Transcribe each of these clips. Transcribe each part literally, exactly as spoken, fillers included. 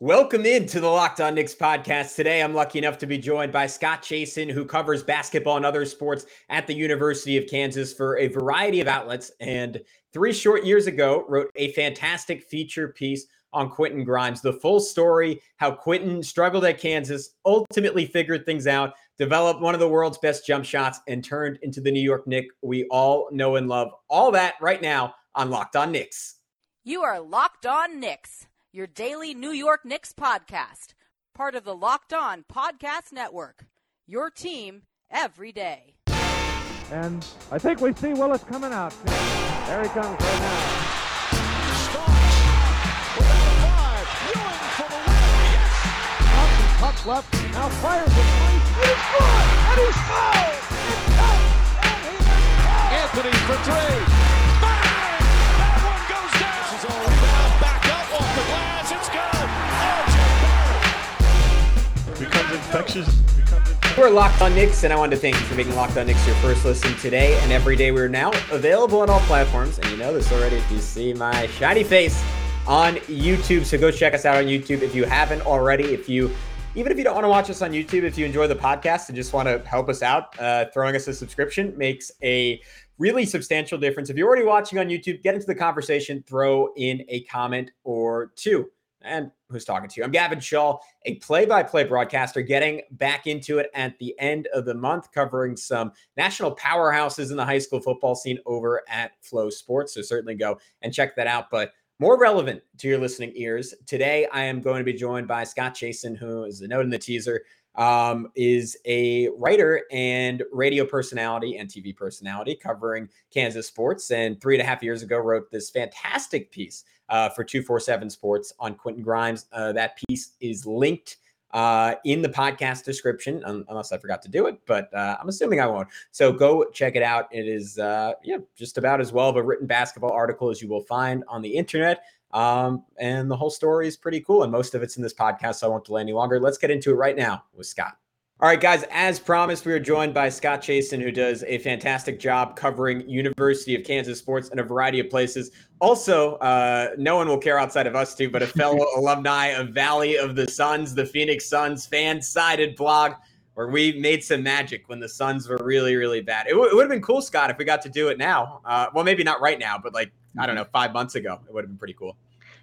Welcome into the Locked On Knicks podcast. Today, I'm lucky enough to be joined by Scott Chasen, who covers basketball and other sports at the University of Kansas for a variety of outlets, and three short years ago wrote a fantastic feature piece on Quentin Grimes, the full story, how Quentin struggled at Kansas, ultimately figured things out, developed one of the world's best jump shots, and turned into the New York Knick we all know and love. All that right now on Locked On Knicks. You are Locked On Knicks, your daily New York Knicks podcast, part of the Locked On Podcast Network, your team every day. And I think we see Willis coming out. There he comes right now. Starts with a five. Ewing for the win. Yes. Thompson cuts left. Now fires a three. It is good. And he's fouled. It's tight. And he is fouled. Anthony for three. Bang! That one goes down. This is all rebound back up off the glass. It's good. It becomes infectious. We're Locked On Knicks, and I wanted to thank you for making Locked On Knicks your first listen today and every day. We're now available on all platforms, and you know this already if you see my shiny face on YouTube. So go check us out on YouTube if you haven't already. If you, even if you don't want to watch us on YouTube, if you enjoy the podcast and just want to help us out, uh, throwing us a subscription makes a really substantial difference. If you're already watching on YouTube, get into the conversation, throw in a comment or two. And who's talking to you? I'm Gavin Shaw, a play-by-play broadcaster, getting back into it at the end of the month, covering some national powerhouses in the high school football scene over at Flow Sports. So certainly go and check that out. But more relevant to your listening ears, today I am going to be joined by Scott Chasen, who, as a note in the teaser, um, is a writer and radio personality and T V personality covering Kansas sports. And three and a half years ago, wrote this fantastic piece Uh, for two forty-seven Sports on Quentin Grimes. Uh, that piece is linked uh, in the podcast description, un- unless I forgot to do it, but uh, I'm assuming I won't. So go check it out. It is uh, yeah, just about as well of a written basketball article as you will find on the internet. Um, and the whole story is pretty cool. And most of it's in this podcast, so I won't delay any longer. Let's get into it right now with Scott. All right, guys, as promised, we are joined by Scott Chasen, who does a fantastic job covering University of Kansas sports in a variety of places. Also, uh, no one will care outside of us two, but a fellow alumni of Valley of the Suns, the Phoenix Suns fan-sided blog, where we made some magic when the Suns were really, really bad. It, w- it would have been cool, Scott, if we got to do it now. Uh, well, maybe not right now, but like, I don't know, five months ago, it would have been pretty cool.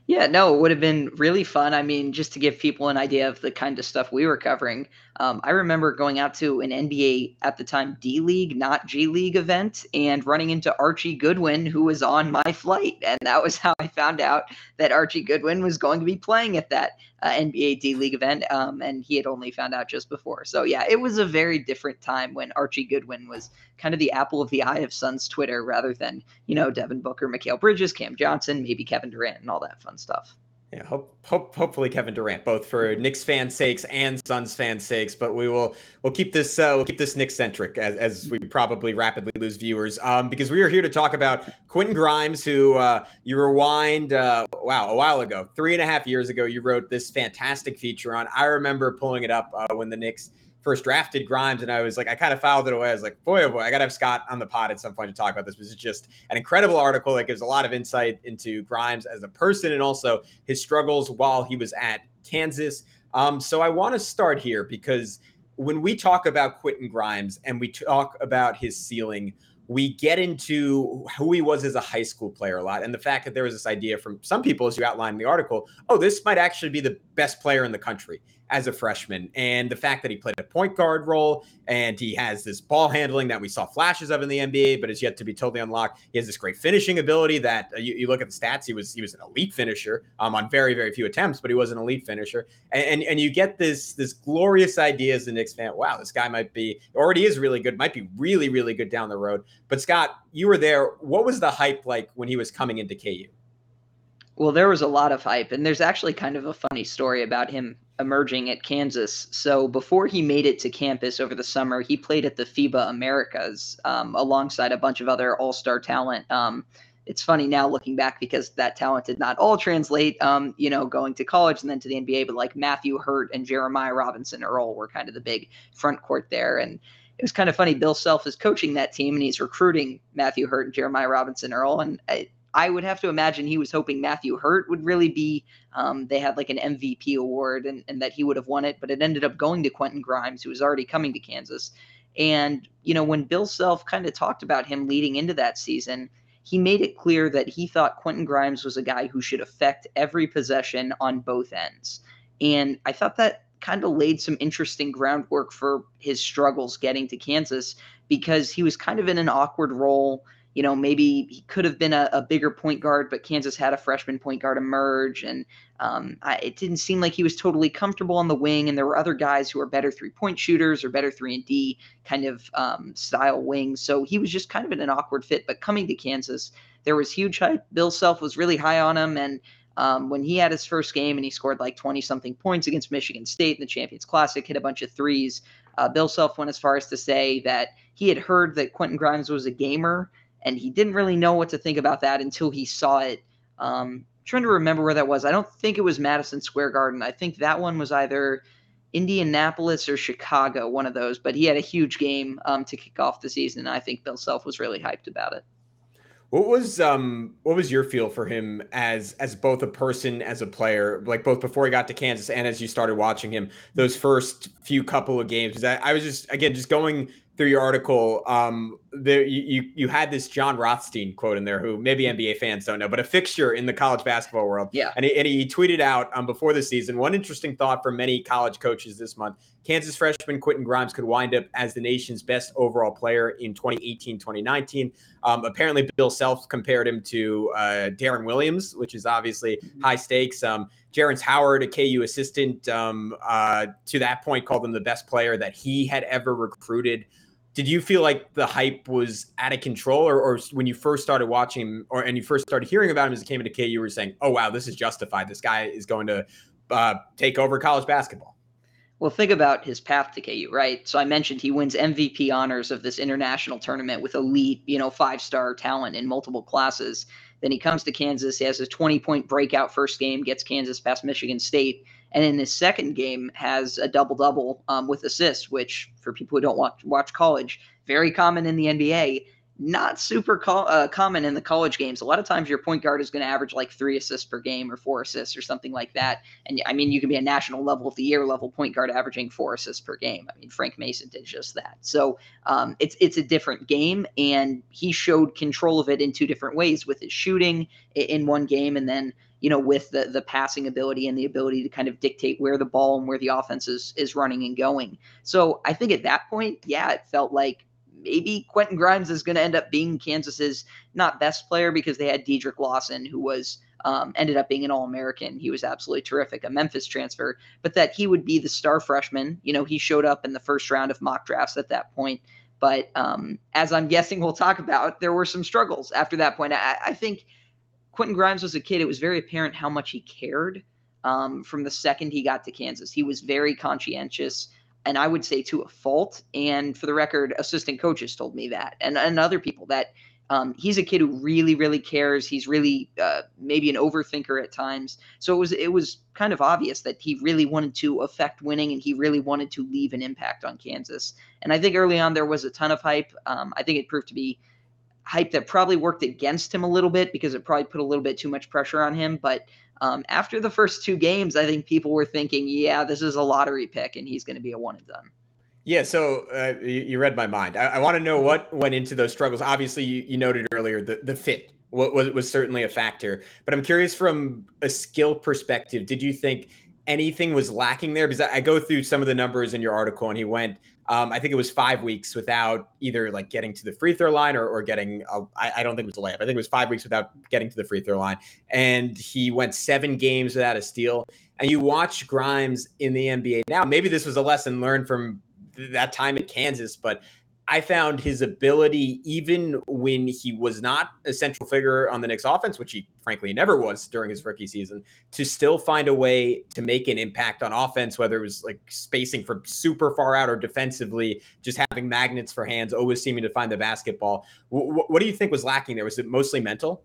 Yeah, no, it would have been really fun. I mean, just to give people an idea of the kind of stuff we were covering, um, I remember going out to an N B A, at the time, D-League, not G-League event, and running into Archie Goodwin, who was on my flight. And that was how I found out that Archie Goodwin was going to be playing at that uh, N B A D-League event, um, and he had only found out just before. So, yeah, it was a very different time when Archie Goodwin was kind of the apple of the eye of Suns Twitter rather than, you know, Devin Booker, Mikael Bridges, Cam Johnson, maybe Kevin Durant, and all that fun stuff. Yeah, hope, hope, hopefully Kevin Durant, both for Knicks fans' sakes and Suns fans' sakes. But we will we'll keep this uh, we'll keep this Knicks centric as, as we probably rapidly lose viewers, um, because we are here to talk about Quentin Grimes, who uh, you rewind uh, wow a while ago, three and a half years ago. You wrote this fantastic feature on. I remember pulling it up uh, when the Knicks first drafted Grimes, and I was like, I kind of filed it away. I was like, boy, oh boy, I got to have Scott on the pod at some point to talk about this. This is just an incredible article that gives a lot of insight into Grimes as a person and also his struggles while he was at Kansas. Um, so I want to start here, because when we talk about Quentin Grimes and we talk about his ceiling, we get into who he was as a high school player a lot, and the fact that there was this idea from some people, as you outlined in the article, oh, this might actually be the best player in the country as a freshman. And the fact that he played a point guard role, and he has this ball handling that we saw flashes of in the N B A, but is yet to be totally unlocked. He has this great finishing ability that uh, you, you look at the stats. He was, he was an elite finisher um, on very, very few attempts, but he was an elite finisher. And, and, and you get this, this glorious idea as a Knicks fan. Wow, this guy might be, already is really good, might be really, really good down the road. But Scott, you were there. What was the hype like when he was coming into K U? Well, there was a lot of hype, and there's actually kind of a funny story about him emerging at Kansas. So before he made it to campus over the summer, he played at the FIBA Americas um, alongside a bunch of other all-star talent. Um, it's funny now looking back, because that talent did not all translate, um, you know, going to college and then to the N B A, but like Matthew Hurt and Jeremiah Robinson Earl were kind of the big front court there. And it was kind of funny. Bill Self is coaching that team, and he's recruiting Matthew Hurt and Jeremiah Robinson Earl. And I, I would have to imagine he was hoping Matthew Hurt would really be, um, they had like an M V P award and, and that he would have won it, but it ended up going to Quentin Grimes, who was already coming to Kansas. And, you know, when Bill Self kind of talked about him leading into that season, he made it clear that he thought Quentin Grimes was a guy who should affect every possession on both ends. And I thought that kind of laid some interesting groundwork for his struggles getting to Kansas, because he was kind of in an awkward role. You know, maybe he could have been a, a bigger point guard, but Kansas had a freshman point guard emerge, and um, I, it didn't seem like he was totally comfortable on the wing, and there were other guys who were better three-point shooters or better three and D kind of um, style wings, so he was just kind of in an awkward fit. But coming to Kansas, there was huge hype. Bill Self was really high on him, and um, when he had his first game and he scored like twenty-something points against Michigan State in the Champions Classic, hit a bunch of threes, uh, Bill Self went as far as to say that he had heard that Quentin Grimes was a gamer, and he didn't really know what to think about that until he saw it. Um, trying to remember where that was. I don't think it was Madison Square Garden. I think that one was either Indianapolis or Chicago, one of those. But he had a huge game um, to kick off the season, and I think Bill Self was really hyped about it. What was um what was your feel for him as as both a person, as a player, like both before he got to Kansas and as you started watching him those first few couple of games? Because I, I was just again just going through your article. Um, there you, you you had this John Rothstein quote in there, who maybe N B A fans don't know, but a fixture in the college basketball world. Yeah, and he, and he tweeted out um before the season, one interesting thought for many college coaches this month: Kansas freshman Quentin Grimes could wind up as the nation's best overall player in twenty eighteen, twenty nineteen. Um, apparently, Bill Self compared him to uh, Darren Williams, which is obviously high stakes. Um, Jarence Howard, a K U assistant, um, uh, to that point called him the best player that he had ever recruited. Did you feel like the hype was out of control, or, or when you first started watching him, or and you first started hearing about him as it came into K U, you were saying, "Oh wow, this is justified. This guy is going to uh, take over college basketball"? Well, think about his path to K U, right? So I mentioned he wins M V P honors of this international tournament with elite, you know, five-star talent in multiple classes. Then he comes to Kansas. He has a twenty-point breakout first game, gets Kansas past Michigan State. And in his second game has a double-double um, with assists, which for people who don't watch, watch college, very common in the N B A. Not super co- uh, common in the college games. A lot of times your point guard is going to average like three assists per game or four assists or something like that. And I mean, you can be a national level of the year level point guard averaging four assists per game. I mean, Frank Mason did just that. So um, it's it's a different game, and he showed control of it in two different ways, with his shooting in one game and then, you know, with the the passing ability and the ability to kind of dictate where the ball and where the offense is, is running and going. So I think at that point, yeah, it felt like, maybe Quentin Grimes is going to end up being Kansas's not best player, because they had Dedrick Lawson, who was um, ended up being an All-American. He was absolutely terrific, a Memphis transfer, but that he would be the star freshman. You know, he showed up in the first round of mock drafts at that point. But um, as I'm guessing we'll talk about, there were some struggles after that point. I, I think Quentin Grimes was a kid. It was very apparent how much he cared um, from the second he got to Kansas. He was very conscientious, and I would say to a fault. And for the record, assistant coaches told me that, and, and other people, that um, he's a kid who really, really cares. He's really uh, maybe an overthinker at times. So it was it was kind of obvious that he really wanted to affect winning, and he really wanted to leave an impact on Kansas. And I think early on there was a ton of hype. Um, I think it proved to be hype that probably worked against him a little bit, because it probably put a little bit too much pressure on him. But Um, after the first two games, I think people were thinking, yeah, this is a lottery pick and he's going to be a one and done. Yeah. So uh, you, you read my mind. I, I want to know what went into those struggles. Obviously, you, you noted earlier the, the fit was, was certainly a factor, but I'm curious from a skill perspective, did you think anything was lacking there? Because I, I go through some of the numbers in your article, and he went, um, I think it was five weeks without either like getting to the free throw line or, or getting, a, I, I don't think it was a layup. I think it was five weeks without getting to the free throw line. And he went seven games without a steal. And you watch Grimes in the N B A now. Maybe this was a lesson learned from that time at Kansas, but I found his ability, even when he was not a central figure on the Knicks offense, which he frankly never was during his rookie season, to still find a way to make an impact on offense, whether it was like spacing from super far out or defensively, just having magnets for hands, always seeming to find the basketball. W- what do you think was lacking there? Was it mostly mental?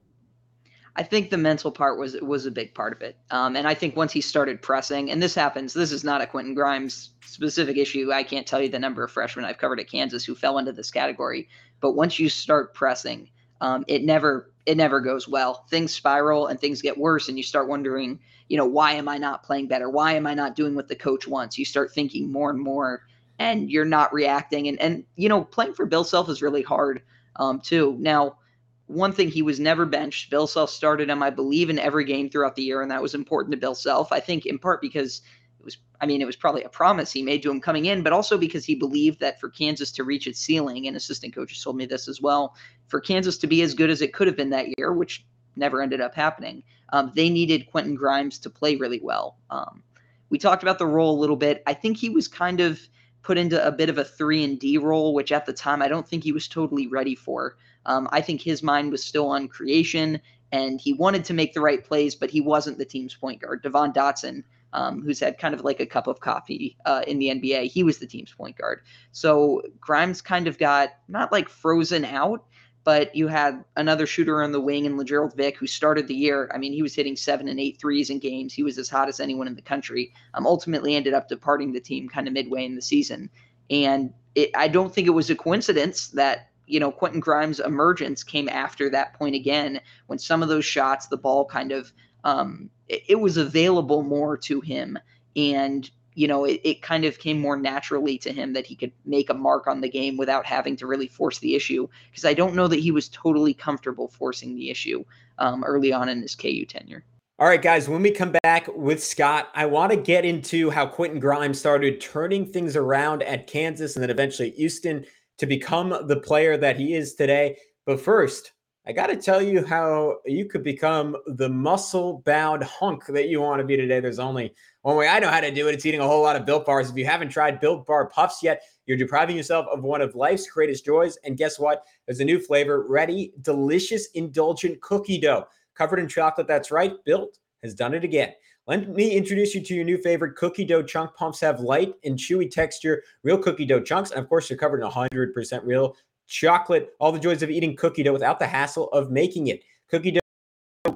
I think the mental part was was a big part of it. Um, and I think once he started pressing, and this happens, this is not a Quentin Grimes specific issue. I can't tell you the number of freshmen I've covered at Kansas who fell into this category. But once you start pressing, um, it never it never goes well. Things spiral and things get worse, and you start wondering, you know, why am I not playing better? Why am I not doing what the coach wants? You start thinking more and more, and you're not reacting. And, and you know, playing for Bill Self is really hard um, too. Now, one thing, he was never benched. Bill Self started him, I believe, in every game throughout the year, and that was important to Bill Self, I think, in part because it was, I mean, it was probably a promise he made to him coming in, but also because he believed that for Kansas to reach its ceiling, and assistant coaches told me this as well, for Kansas to be as good as it could have been that year, which never ended up happening, um, they needed Quentin Grimes to play really well. Um, we talked about the role a little bit. I think he was kind of put into a bit of a three and D role, which at the time I don't think he was totally ready for. Um, I think his mind was still on creation, and he wanted to make the right plays, but he wasn't the team's point guard. Devon Dotson, um, who's had kind of like a cup of coffee uh, in the N B A, he was the team's point guard. So Grimes kind of got not like frozen out, but you had another shooter on the wing in LeGerald Vick, who started the year. I mean, he was hitting seven and eight threes in games. He was as hot as anyone in the country. Um, ultimately ended up departing the team kind of midway in the season. And it, I don't think it was a coincidence that, you know, Quentin Grimes' emergence came after that point again, when some of those shots, the ball kind of, um, it, it was available more to him. And, you know, it, it kind of came more naturally to him that he could make a mark on the game without having to really force the issue, because I don't know that he was totally comfortable forcing the issue um, early on in his K U tenure. All right, guys, when we come back with Scott, I want to get into how Quentin Grimes started turning things around at Kansas and then eventually Houston to become the player that he is today. But first, I got to tell you how you could become the muscle-bound hunk that you want to be today. There's only one way I know how to do it. It's eating a whole lot of Built Bars. If you haven't tried Built Bar Puffs yet, you're depriving yourself of one of life's greatest joys. And guess what? There's a new flavor, ready, delicious, indulgent cookie dough covered in chocolate. That's right. Built has done it again. Let me introduce you to your new favorite. Cookie dough chunk pumps have light and chewy texture, real cookie dough chunks. And of course, they're covered in one hundred percent real chocolate. All the joys of eating cookie dough without the hassle of making it. Cookie dough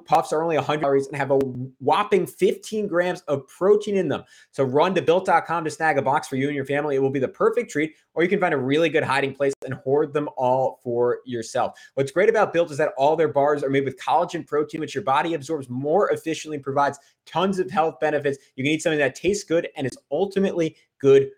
puffs are only one hundred calories and have a whopping fifteen grams of protein in them. So run to built dot com to snag a box for you and your family. It will be the perfect treat, or you can find a really good hiding place and hoard them all for yourself. What's great about Built is that all their bars are made with collagen protein, which your body absorbs more efficiently, provides tons of health benefits. You can eat something that tastes good and is ultimately good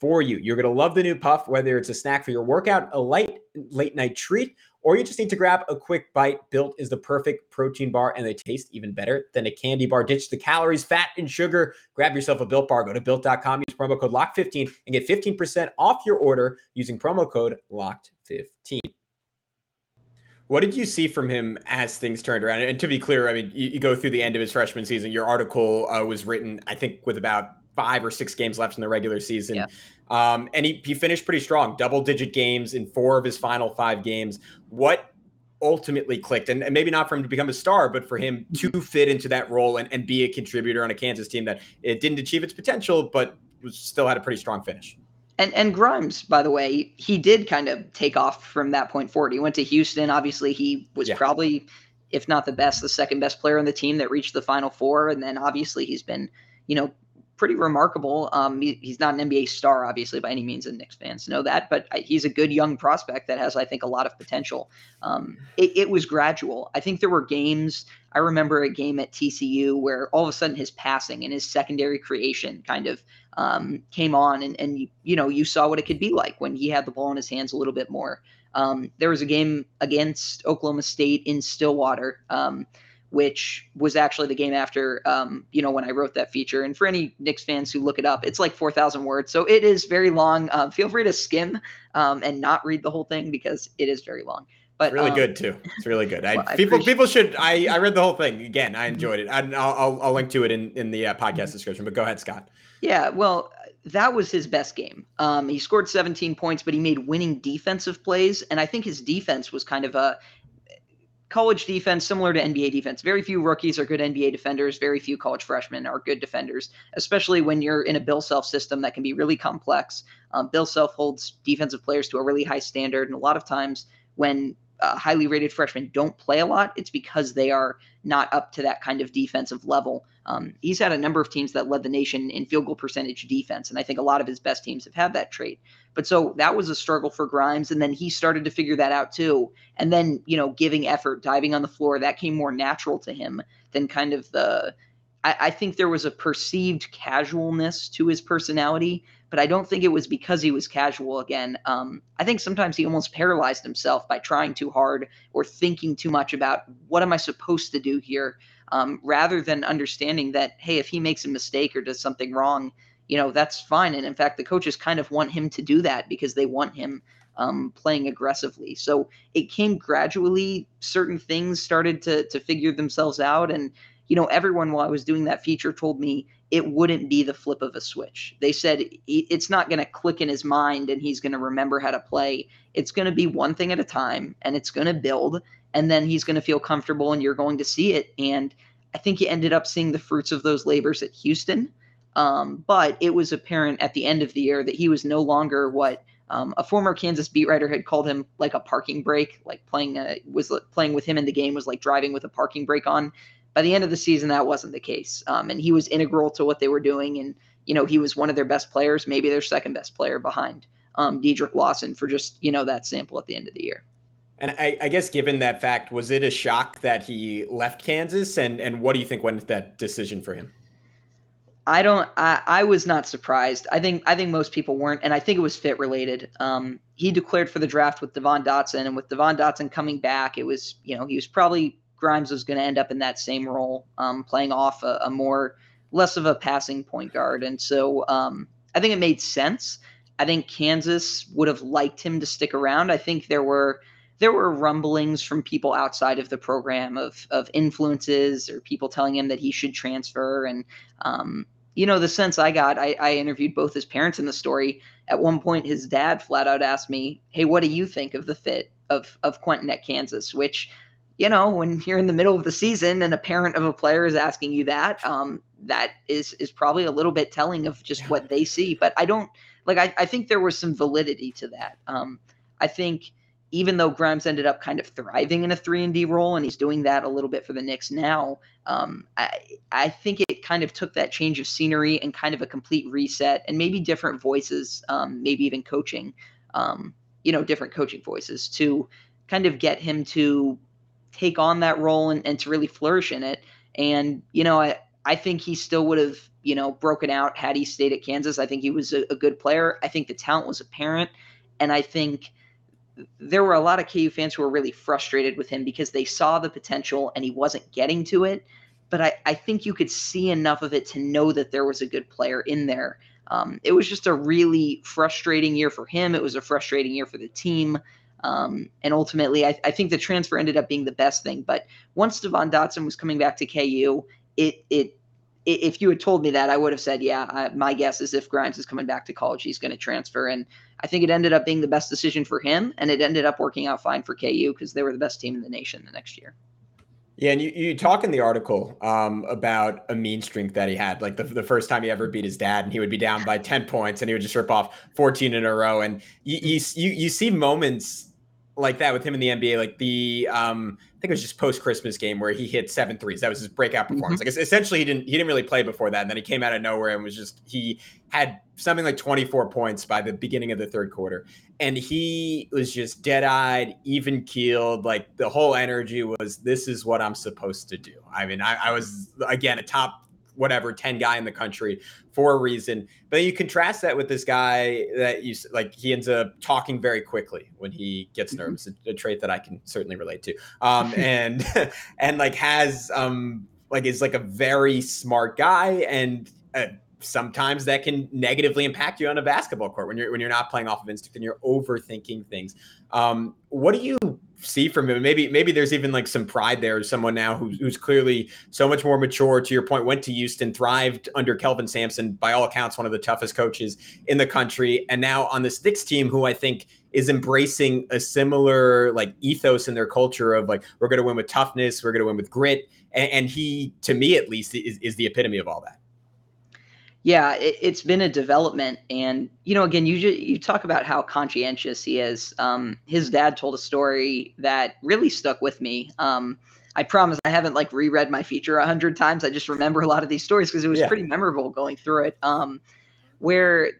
for you. You're going to love the new puff, whether it's a snack for your workout, a light late night treat, or you just need to grab a quick bite. Built is the perfect protein bar, and they taste even better than a candy bar. Ditch the calories, fat, and sugar. Grab yourself a Built Bar. Go to built dot com, use promo code locked fifteen, and get fifteen percent off your order using promo code locked fifteen. What did you see from him as things turned around? And to be clear, I mean, you, you go through the end of his freshman season. Your article uh, was written, I think, with about five or six games left in the regular season. Yeah. Um, and he, he finished pretty strong, double digit games in four of his final five games. What ultimately clicked? And, and maybe not for him to become a star, but for him to fit into that role and, and be a contributor on a Kansas team that it didn't achieve its potential, but was, still had a pretty strong finish. And, and Grimes, by the way, he did kind of take off from that point forward. He went to Houston. Obviously, he was yeah. probably, if not the best, the second best player on the team that reached the Final Four. And then obviously he's been, you know, pretty remarkable. Um, he, he's not an N B A star, obviously, by any means, and Knicks fans know that, but he's a good young prospect that has, I think, a lot of potential. Um, it, it was gradual. I think there were games, I remember a game at T C U where all of a sudden his passing and his secondary creation kind of um, came on, and, and you know, you saw what it could be like when he had the ball in his hands a little bit more. Um, there was a game against Oklahoma State in Stillwater, um, which was actually the game after, um, you know, when I wrote that feature. And for any Knicks fans who look it up, it's like four thousand words. So it is very long. Uh, feel free to skim um, and not read the whole thing because it is very long. But really um, good, too. It's really good. I, well, I people people should – I I read the whole thing. Again, I enjoyed it. I, I'll, I'll link to it in, in the uh, podcast description. But go ahead, Scott. Yeah, well, that was his best game. Um, he scored seventeen points, but he made winning defensive plays. And I think his defense was kind of a – college defense, similar to N B A defense. Very few rookies are good N B A defenders. Very few college freshmen are good defenders, especially when you're in a Bill Self system that can be really complex. Um, Bill Self holds defensive players to a really high standard. And a lot of times when uh, highly rated freshmen don't play a lot, it's because they are not up to that kind of defensive level. Um, he's had a number of teams that led the nation in field goal percentage defense, and I think a lot of his best teams have had that trait. But so that was a struggle for Grimes, and then he started to figure that out too. And then, you know, giving effort, diving on the floor, that came more natural to him than kind of the – I think there was a perceived casualness to his personality, but I don't think it was because he was casual again. Um, I think sometimes he almost paralyzed himself by trying too hard or thinking too much about what am I supposed to do here, um, rather than understanding that, hey, if he makes a mistake or does something wrong, you know, that's fine. And in fact, the coaches kind of want him to do that because they want him um, playing aggressively. So it came gradually. Certain things started to to figure themselves out. And, you know, everyone while I was doing that feature told me it wouldn't be the flip of a switch. They said it's not going to click in his mind and he's going to remember how to play. It's going to be one thing at a time, and it's going to build, and then he's going to feel comfortable and you're going to see it. And I think you ended up seeing the fruits of those labors at Houston. Um, but it was apparent at the end of the year that he was no longer what um, a former Kansas beat writer had called him, like a parking brake. Like playing a, was playing with him in the game was like driving with a parking brake on. By the end of the season, that wasn't the case, um, and he was integral to what they were doing. And you know, he was one of their best players, maybe their second best player behind um, Dedrick Lawson for just you know that sample at the end of the year. And I, I guess given that fact, was it a shock that he left Kansas? And and what do you think went into that decision for him? I don't. I, I was not surprised. I think. I think most people weren't, and I think it was fit related. Um, he declared for the draft with Devon Dotson, and with Devon Dotson coming back, it was. You know, he was probably Grimes was going to end up in that same role, um, playing off a, a more less of a passing point guard, and so um, I think it made sense. I think Kansas would have liked him to stick around. I think there were. There were rumblings from people outside of the program of of influences or people telling him that he should transfer. And, um, you know, the sense I got, I, I interviewed both his parents in the story. At one point, his dad flat out asked me, hey, what do you think of the fit of, of Quentin at Kansas? Which, you know, when you're in the middle of the season and a parent of a player is asking you that, um, that is, is probably a little bit telling of just what they see. But I don't like I, I think there was some validity to that. Um, I think. Even though Grimes ended up kind of thriving in a three and D role, and he's doing that a little bit for the Knicks now, um, I, I think it kind of took that change of scenery and kind of a complete reset, and maybe different voices, um, maybe even coaching, um, you know, different coaching voices to kind of get him to take on that role and, and to really flourish in it. And, you know, I, I think he still would have, you know, broken out had he stayed at Kansas. I think he was a, a good player. I think the talent was apparent. And I think there were a lot of K U fans who were really frustrated with him because they saw the potential and he wasn't getting to it. But I, I think you could see enough of it to know that there was a good player in there. Um, it was just a really frustrating year for him. It was a frustrating year for the team. Um, and ultimately, I, I think the transfer ended up being the best thing. But once Devon Dotson was coming back to K U, it it if you had told me that, I would have said, yeah, I, my guess is if Grimes is coming back to college, he's going to transfer. And I think it ended up being the best decision for him, and it ended up working out fine for K U because they were the best team in the nation the next year. Yeah, and you, you talk in the article um, about a mean streak that he had, like the, the first time he ever beat his dad, and he would be down by ten points, and he would just rip off fourteen in a row. And you you you, you see moments like that with him in the N B A, like the um, I think it was just post Christmas game where he hit seven threes. That was his breakout performance. Mm-hmm. Like essentially, he didn't he didn't really play before that, and then he came out of nowhere and was just he had something like twenty-four points by the beginning of the third quarter, and he was just dead eyed, even keeled. Like the whole energy was, this is what I'm supposed to do. I mean, I, I was again a top whatever ten guy in the country for a reason. But then you contrast that with this guy that you like, he ends up talking very quickly when he gets nervous, mm-hmm. a, a trait that I can certainly relate to. Um, and, and like has um, like, is like a very smart guy. And uh, sometimes that can negatively impact you on a basketball court when you're, when you're not playing off of instinct and you're overthinking things. Um, what do you see from him? Maybe, maybe there's even like some pride there. Someone now who's, who's clearly so much more mature, to your point, went to Houston, thrived under Kelvin Sampson, by all accounts, one of the toughest coaches in the country. And now on this Knicks team, who I think is embracing a similar like ethos in their culture of like, we're going to win with toughness. We're going to win with grit. And, and he, to me, at least is, is the epitome of all that. Yeah, it, it's been a development. And, you know, again, you you talk about how conscientious he is. Um, his dad told a story that really stuck with me. Um, I promise I haven't, like, reread my feature a hundred times. I just remember a lot of these stories because it was yeah. pretty memorable going through it, um, where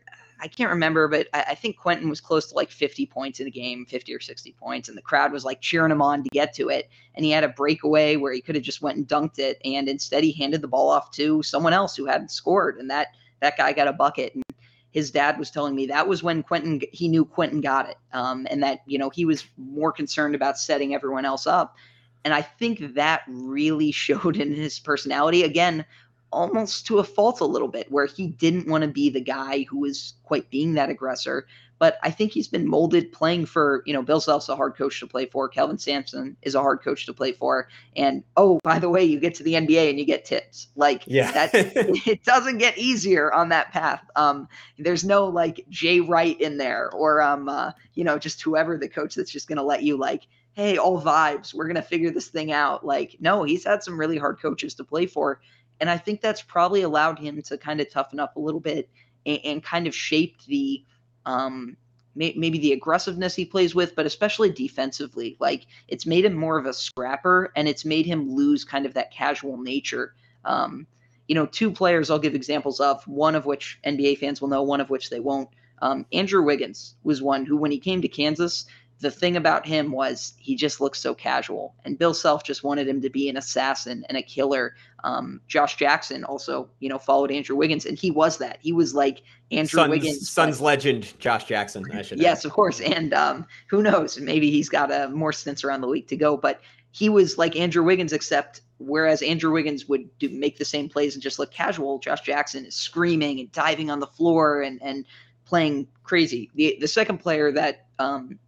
I can't remember, but I, I think Quentin was close to, like, fifty points in a game, fifty or sixty points, and the crowd was, like, cheering him on to get to it. And he had a breakaway where he could have just went and dunked it, and instead he handed the ball off to someone else who hadn't scored, and that that guy got a bucket. And his dad was telling me that was when Quentin, he knew Quentin got it, um, and that, you know, he was more concerned about setting everyone else up. And I think that really showed in his personality, again, almost to a fault a little bit, where he didn't want to be the guy who was quite being that aggressor. But I think he's been molded playing for, you know, Bill Self's a hard coach to play for. Kelvin Sampson is a hard coach to play for. And, oh, by the way, you get to the N B A and you get tips. Like, yeah. that, it doesn't get easier on that path. Um, there's no, like, Jay Wright in there, or, um, uh, you know, just whoever the coach that's just going to let you, like, hey, all vibes, we're going to figure this thing out. Like, no, he's had some really hard coaches to play for. And I think that's probably allowed him to kind of toughen up a little bit and, and kind of shape the um, may, maybe the aggressiveness he plays with, but especially defensively. Like, it's made him more of a scrapper, and it's made him lose kind of that casual nature. Um, you know, two players I'll give examples of, one of which N B A fans will know, one of which they won't. Um, Andrew Wiggins was one who, when he came to Kansas, the thing about him was he just looked so casual, and Bill Self just wanted him to be an assassin and a killer. Um, Josh Jackson also, you know, followed Andrew Wiggins, and he was that. He was like Andrew Suns, Wiggins. Suns but, legend, Josh Jackson, I should Yes, add. Of course. And um, who knows, maybe he's got uh, more stints around the league to go, but he was like Andrew Wiggins, except whereas Andrew Wiggins would do, make the same plays and just look casual, Josh Jackson is screaming and diving on the floor and, and playing crazy. The, the second player that, um,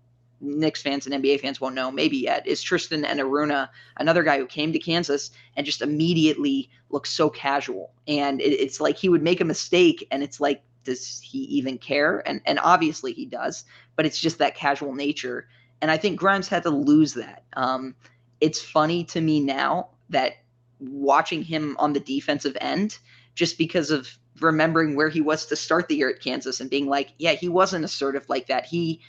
Knicks fans and N B A fans won't know maybe yet is Tristan and Aruna, another guy who came to Kansas and just immediately looked so casual. And it, it's like he would make a mistake and it's like, does he even care? And and obviously he does, but it's just that casual nature. And I think Grimes had to lose that. Um, it's funny to me now that watching him on the defensive end, just because of remembering where he was to start the year at Kansas and being like, yeah, he wasn't assertive like that. He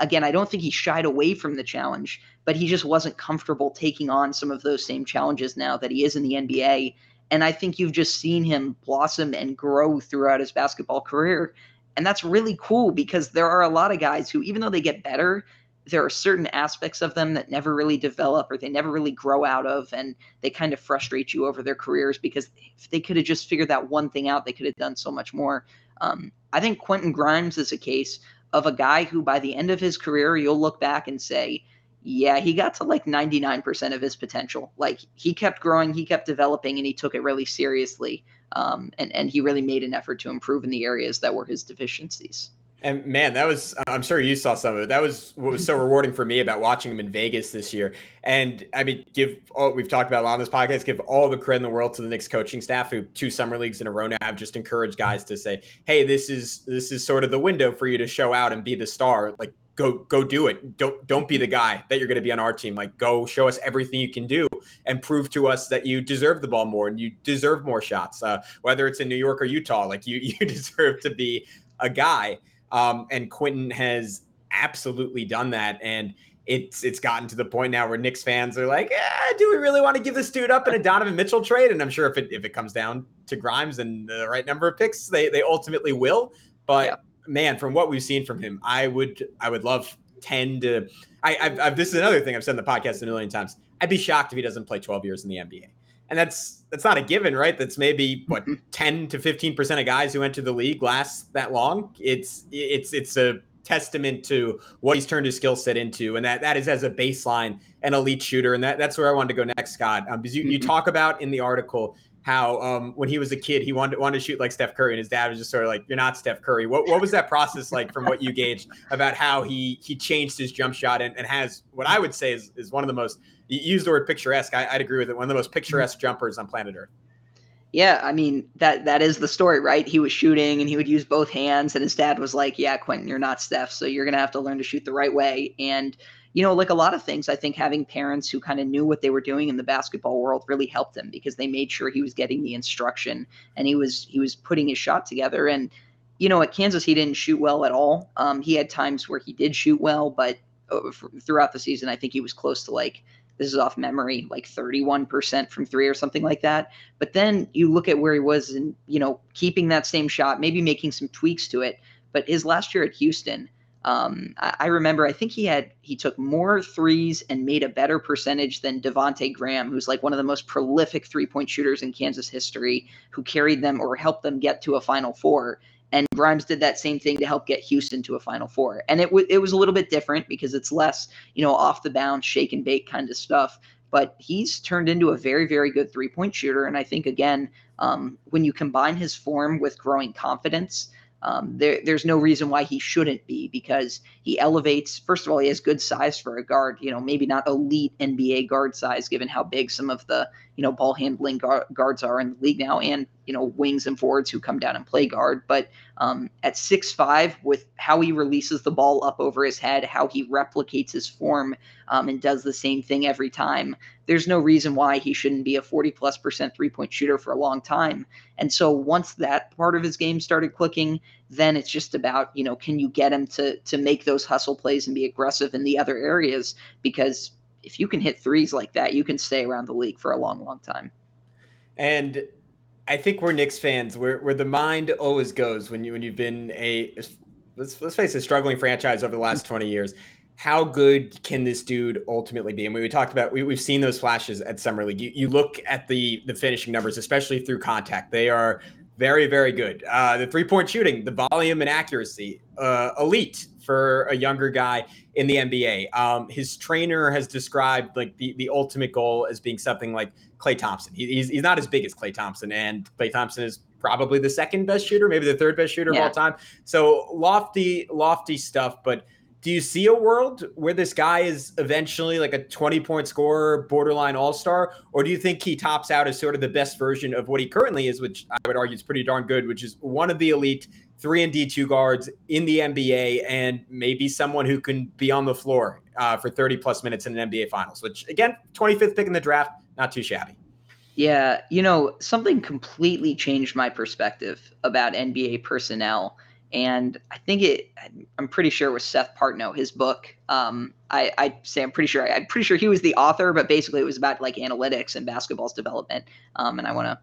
Again, I don't think he shied away from the challenge, but he just wasn't comfortable taking on some of those same challenges now that he is in the N B A. And I think you've just seen him blossom and grow throughout his basketball career. And that's really cool because there are a lot of guys who, even though they get better, there are certain aspects of them that never really develop or they never really grow out of. And they kind of frustrate you over their careers because if they could have just figured that one thing out, they could have done so much more. Um, I think Quentin Grimes is a case of a guy who by the end of his career, you'll look back and say, yeah, he got to like ninety-nine percent of his potential. Like he kept growing, he kept developing, and he took it really seriously. Um, and, and he really made an effort to improve in the areas that were his deficiencies. And man, that was, I'm sure you saw some of it. That was what was so rewarding for me about watching him in Vegas this year. And I mean, give all, we've talked about a lot on this podcast, give all the credit in the world to the Knicks coaching staff who two summer leagues in a row now have just encouraged guys to say, hey, this is, this is sort of the window for you to show out and be the star. Like go, go do it. Don't, don't be the guy that you're going to be on our team. Like go show us everything you can do and prove to us that you deserve the ball more and you deserve more shots, uh, whether it's in New York or Utah, like you, you deserve to be a guy. Um, and Quentin has absolutely done that. And it's it's gotten to the point now where Knicks fans are like, eh, do we really want to give this dude up in a Donovan Mitchell trade? And I'm sure if it if it comes down to Grimes and the right number of picks, they they ultimately will. But yeah. man, from what we've seen from him, I would I would love ten to I I've, I've this is another thing I've said in the podcast a million times. I'd be shocked if he doesn't play twelve years in the N B A. And that's that's not a given, right? That's maybe what ten to fifteen percent of guys who enter the league last that long. It's it's it's a testament to what he's turned his skill set into, and that that is as a baseline an elite shooter. And that that's where I wanted to go next, Scott, um, because you, you talk about in the article how um, when he was a kid he wanted wanted to shoot like Steph Curry, and his dad was just sort of like, "You're not Steph Curry." What what was that process like from what you gauged about how he he changed his jump shot and, and has what I would say is is one of the most. You use the word picturesque. I, I'd agree with it. One of the most picturesque jumpers on planet Earth. Yeah, I mean, that that is the story, right? He was shooting and he would use both hands. And his dad was like, yeah, Quentin, you're not Steph, so you're going to have to learn to shoot the right way. And, you know, like a lot of things, I think having parents who kind of knew what they were doing in the basketball world really helped them, because they made sure he was getting the instruction and he was he was putting his shot together. And, you know, at Kansas, he didn't shoot well at all. Um, he had times where he did shoot well, but throughout the season, I think he was close to like, this is off memory, like thirty-one percent from three or something like that. But then you look at where he was and, you know, keeping that same shot, maybe making some tweaks to it. But his last year at Houston, um, I, I remember, I think he had, he took more threes and made a better percentage than Devonte Graham, who's like one of the most prolific three-point shooters in Kansas history, who carried them or helped them get to a Final Four. And Grimes did that same thing to help get Houston to a Final Four. And it, w- it was a little bit different because it's less, you know, off the bounce, shake and bake kind of stuff. But he's turned into a very, very good three-point shooter. And I think, again, um, when you combine his form with growing confidence, um, there, there's no reason why he shouldn't be, because he elevates. First of all, he has good size for a guard, you know, maybe not elite N B A guard size, given how big some of the, you know, ball handling guard, guards are in the league now, and, you know, wings and forwards who come down and play guard. But um, at six five, with how he releases the ball up over his head, how he replicates his form um, and does the same thing every time, there's no reason why he shouldn't be a forty plus percent three-point shooter for a long time. And so once that part of his game started clicking, then it's just about, you know, can you get him to to make those hustle plays and be aggressive in the other areas? Because if you can hit threes like that, you can stay around the league for a long, long time. And I think we're Knicks fans, where where the mind always goes when you when you've been a let's let's face it, struggling franchise over the last twenty years. How good can this dude ultimately be? And we, we talked about we we've seen those flashes at Summer League. You, you look at the the finishing numbers, especially through contact. They are very, very good. Uh, the three-point shooting, the volume and accuracy, uh, elite for a younger guy in the N B A. Um, his trainer has described like the, the ultimate goal as being something like Klay Thompson. He, he's he's not as big as Klay Thompson, and Klay Thompson is probably the second best shooter, maybe the third best shooter yeah. of all time. So lofty, lofty stuff. But do you see a world where this guy is eventually like a twenty-point scorer, borderline all-star? Or do you think he tops out as sort of the best version of what he currently is, which I would argue is pretty darn good, which is one of the elite three and D two guards in the N B A, and maybe someone who can be on the floor uh, for thirty-plus minutes in an N B A Finals, which, again, twenty-fifth pick in the draft, not too shabby. Yeah, you know, something completely changed my perspective about N B A personnel. And I think it, I'm pretty sure it was Seth Partnow, his book. Um, I, I say I'm pretty sure, I'm pretty sure he was the author, but basically it was about like analytics and basketball's development. Um, and I want to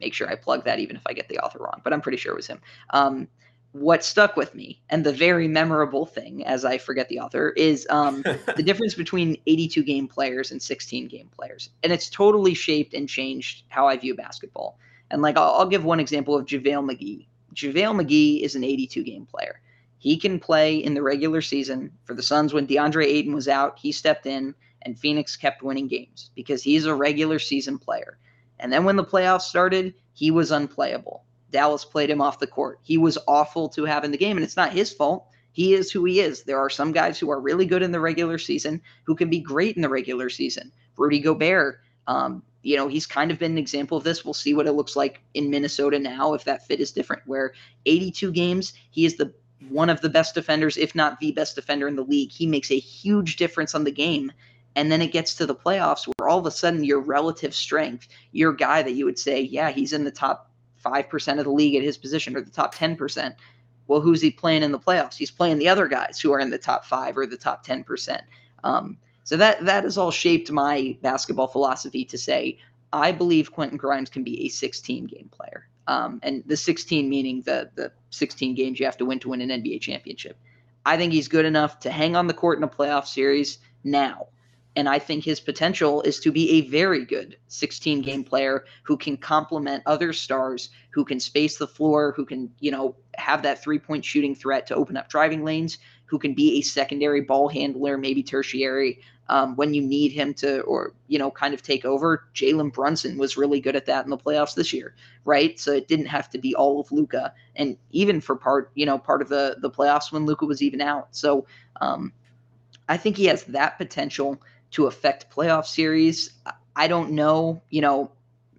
make sure I plug that even if I get the author wrong, but I'm pretty sure it was him. Um, what stuck with me, and the very memorable thing, as I forget the author, is um, the difference between eighty-two game players and sixteen game players. And it's totally shaped and changed how I view basketball. And like, I'll, I'll give one example of JaVale McGee. JaVale McGee is an eighty-two game player. He can play in the regular season for the Suns. When DeAndre Ayton was out, he stepped in, and Phoenix kept winning games because he's a regular season player. And then when the playoffs started, he was unplayable. Dallas played him off the court. He was awful to have in the game, and it's not his fault. He is who he is. There are some guys who are really good in the regular season who can be great in the regular season. Rudy Gobert, um, you know, he's kind of been an example of this. We'll see what it looks like in Minnesota now if that fit is different, where eighty-two games, he is the one of the best defenders, if not the best defender in the league. He makes a huge difference on the game. And then it gets to the playoffs where all of a sudden your relative strength, your guy that you would say, yeah, he's in the top five percent of the league at his position or the top ten percent. Well, who's he playing in the playoffs? He's playing the other guys who are in the top five or the top ten percent. Um, So that that has all shaped my basketball philosophy to say, I believe Quentin Grimes can be a sixteen game player. Um, and the sixteen meaning the the sixteen games you have to win to win an N B A championship. I think he's good enough to hang on the court in a playoff series now. And I think his potential is to be a very good sixteen game player who can complement other stars, who can space the floor, who can, you know, have that three-point shooting threat to open up driving lanes, who can be a secondary ball handler, maybe tertiary, Um, when you need him to, or, you know, kind of take over. Jalen Brunson was really good at that in the playoffs this year, right? So it didn't have to be all of Luka. And even for part, you know, part of the, the playoffs when Luka was even out. So um, I think he has that potential to affect playoff series. I don't know, you know,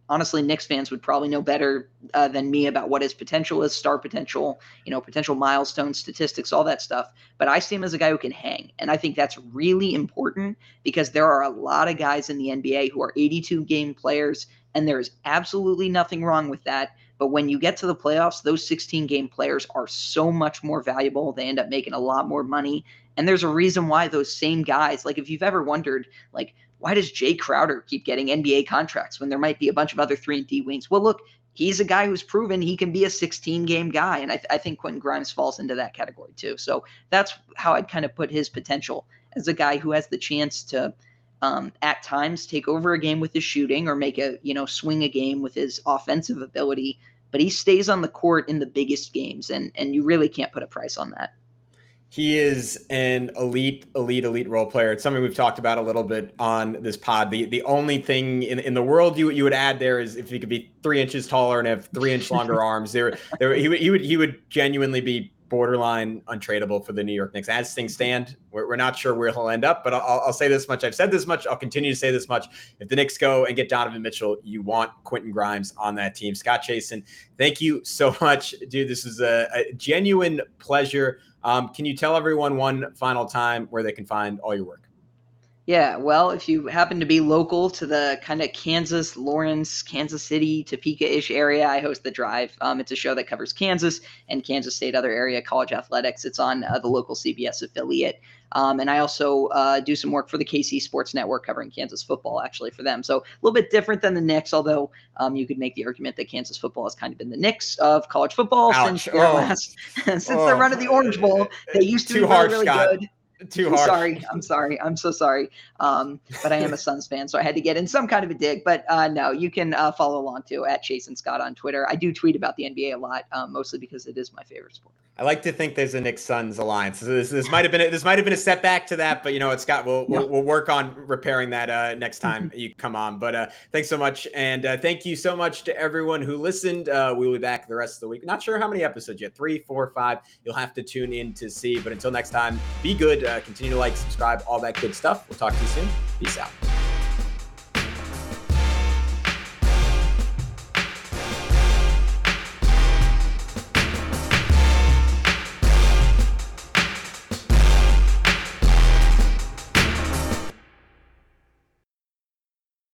honestly, Knicks fans would probably know better uh, than me about what his potential is, star potential, you know, potential milestone statistics, all that stuff. But I see him as a guy who can hang. And I think that's really important because there are a lot of guys in the N B A who are eighty-two game players, and there is absolutely nothing wrong with that. But when you get to the playoffs, those sixteen game players are so much more valuable. They end up making a lot more money. And there's a reason why those same guys, like if you've ever wondered, like, why does Jay Crowder keep getting N B A contracts when there might be a bunch of other three and D wings? Well, look, he's a guy who's proven he can be a sixteen game guy. And I, th- I think Quentin Grimes falls into that category too. So that's how I'd kind of put his potential as a guy who has the chance to, Um, at times take over a game with his shooting or make a, you know, swing a game with his offensive ability, but he stays on the court in the biggest games, and and you really can't put a price on that. He is an elite, elite, elite role player. It's something we've talked about a little bit on this pod. The the only thing in, in the world you you would add there is if he could be three inches taller and have three inch longer arms. There, there he would he would he would genuinely be borderline untradeable for the New York Knicks. As things stand, we're, we're not sure where he'll end up, but I'll, I'll say this much. I've said this much. I'll continue to say this much. If the Knicks go and get Donovan Mitchell, you want Quentin Grimes on that team. Scott Chasen, thank you so much, dude. This is a, a genuine pleasure. Um, can you tell everyone one final time where they can find all your work? Yeah, well, if you happen to be local to the kind of Kansas, Lawrence, Kansas City, Topeka-ish area, I host The Drive. Um, it's a show that covers Kansas and Kansas State, other area, college athletics. It's on uh, the local C B S affiliate. Um, and I also uh, do some work for the K C Sports Network covering Kansas football, actually, for them. So a little bit different than the Knicks, although um, you could make the argument that Kansas football has kind of been the Knicks of college football. Ouch. Since oh. their last, since oh. the run of the Orange Bowl. They used to Too be really, hard, really Scott. good. Too hard. I'm sorry. I'm sorry. I'm so sorry. Um, but I am a Suns fan, so I had to get in some kind of a dig. But uh, no, you can uh, follow along too at Chasen Scott on Twitter. I do tweet about the N B A a lot, um, mostly because it is my favorite sport. I like to think there's a Knicks Suns alliance. This, this might have been a, this might have been a setback to that, but you know what, Scott, we'll we'll, no. we'll work on repairing that uh, next time you come on. But uh, thanks so much, and uh, thank you so much to everyone who listened. Uh, we'll be back the rest of the week. Not sure how many episodes yet, three, four, five. You'll have to tune in to see. But until next time, be good. Uh, continue to like, subscribe, all that good stuff. We'll talk to you soon. Peace out.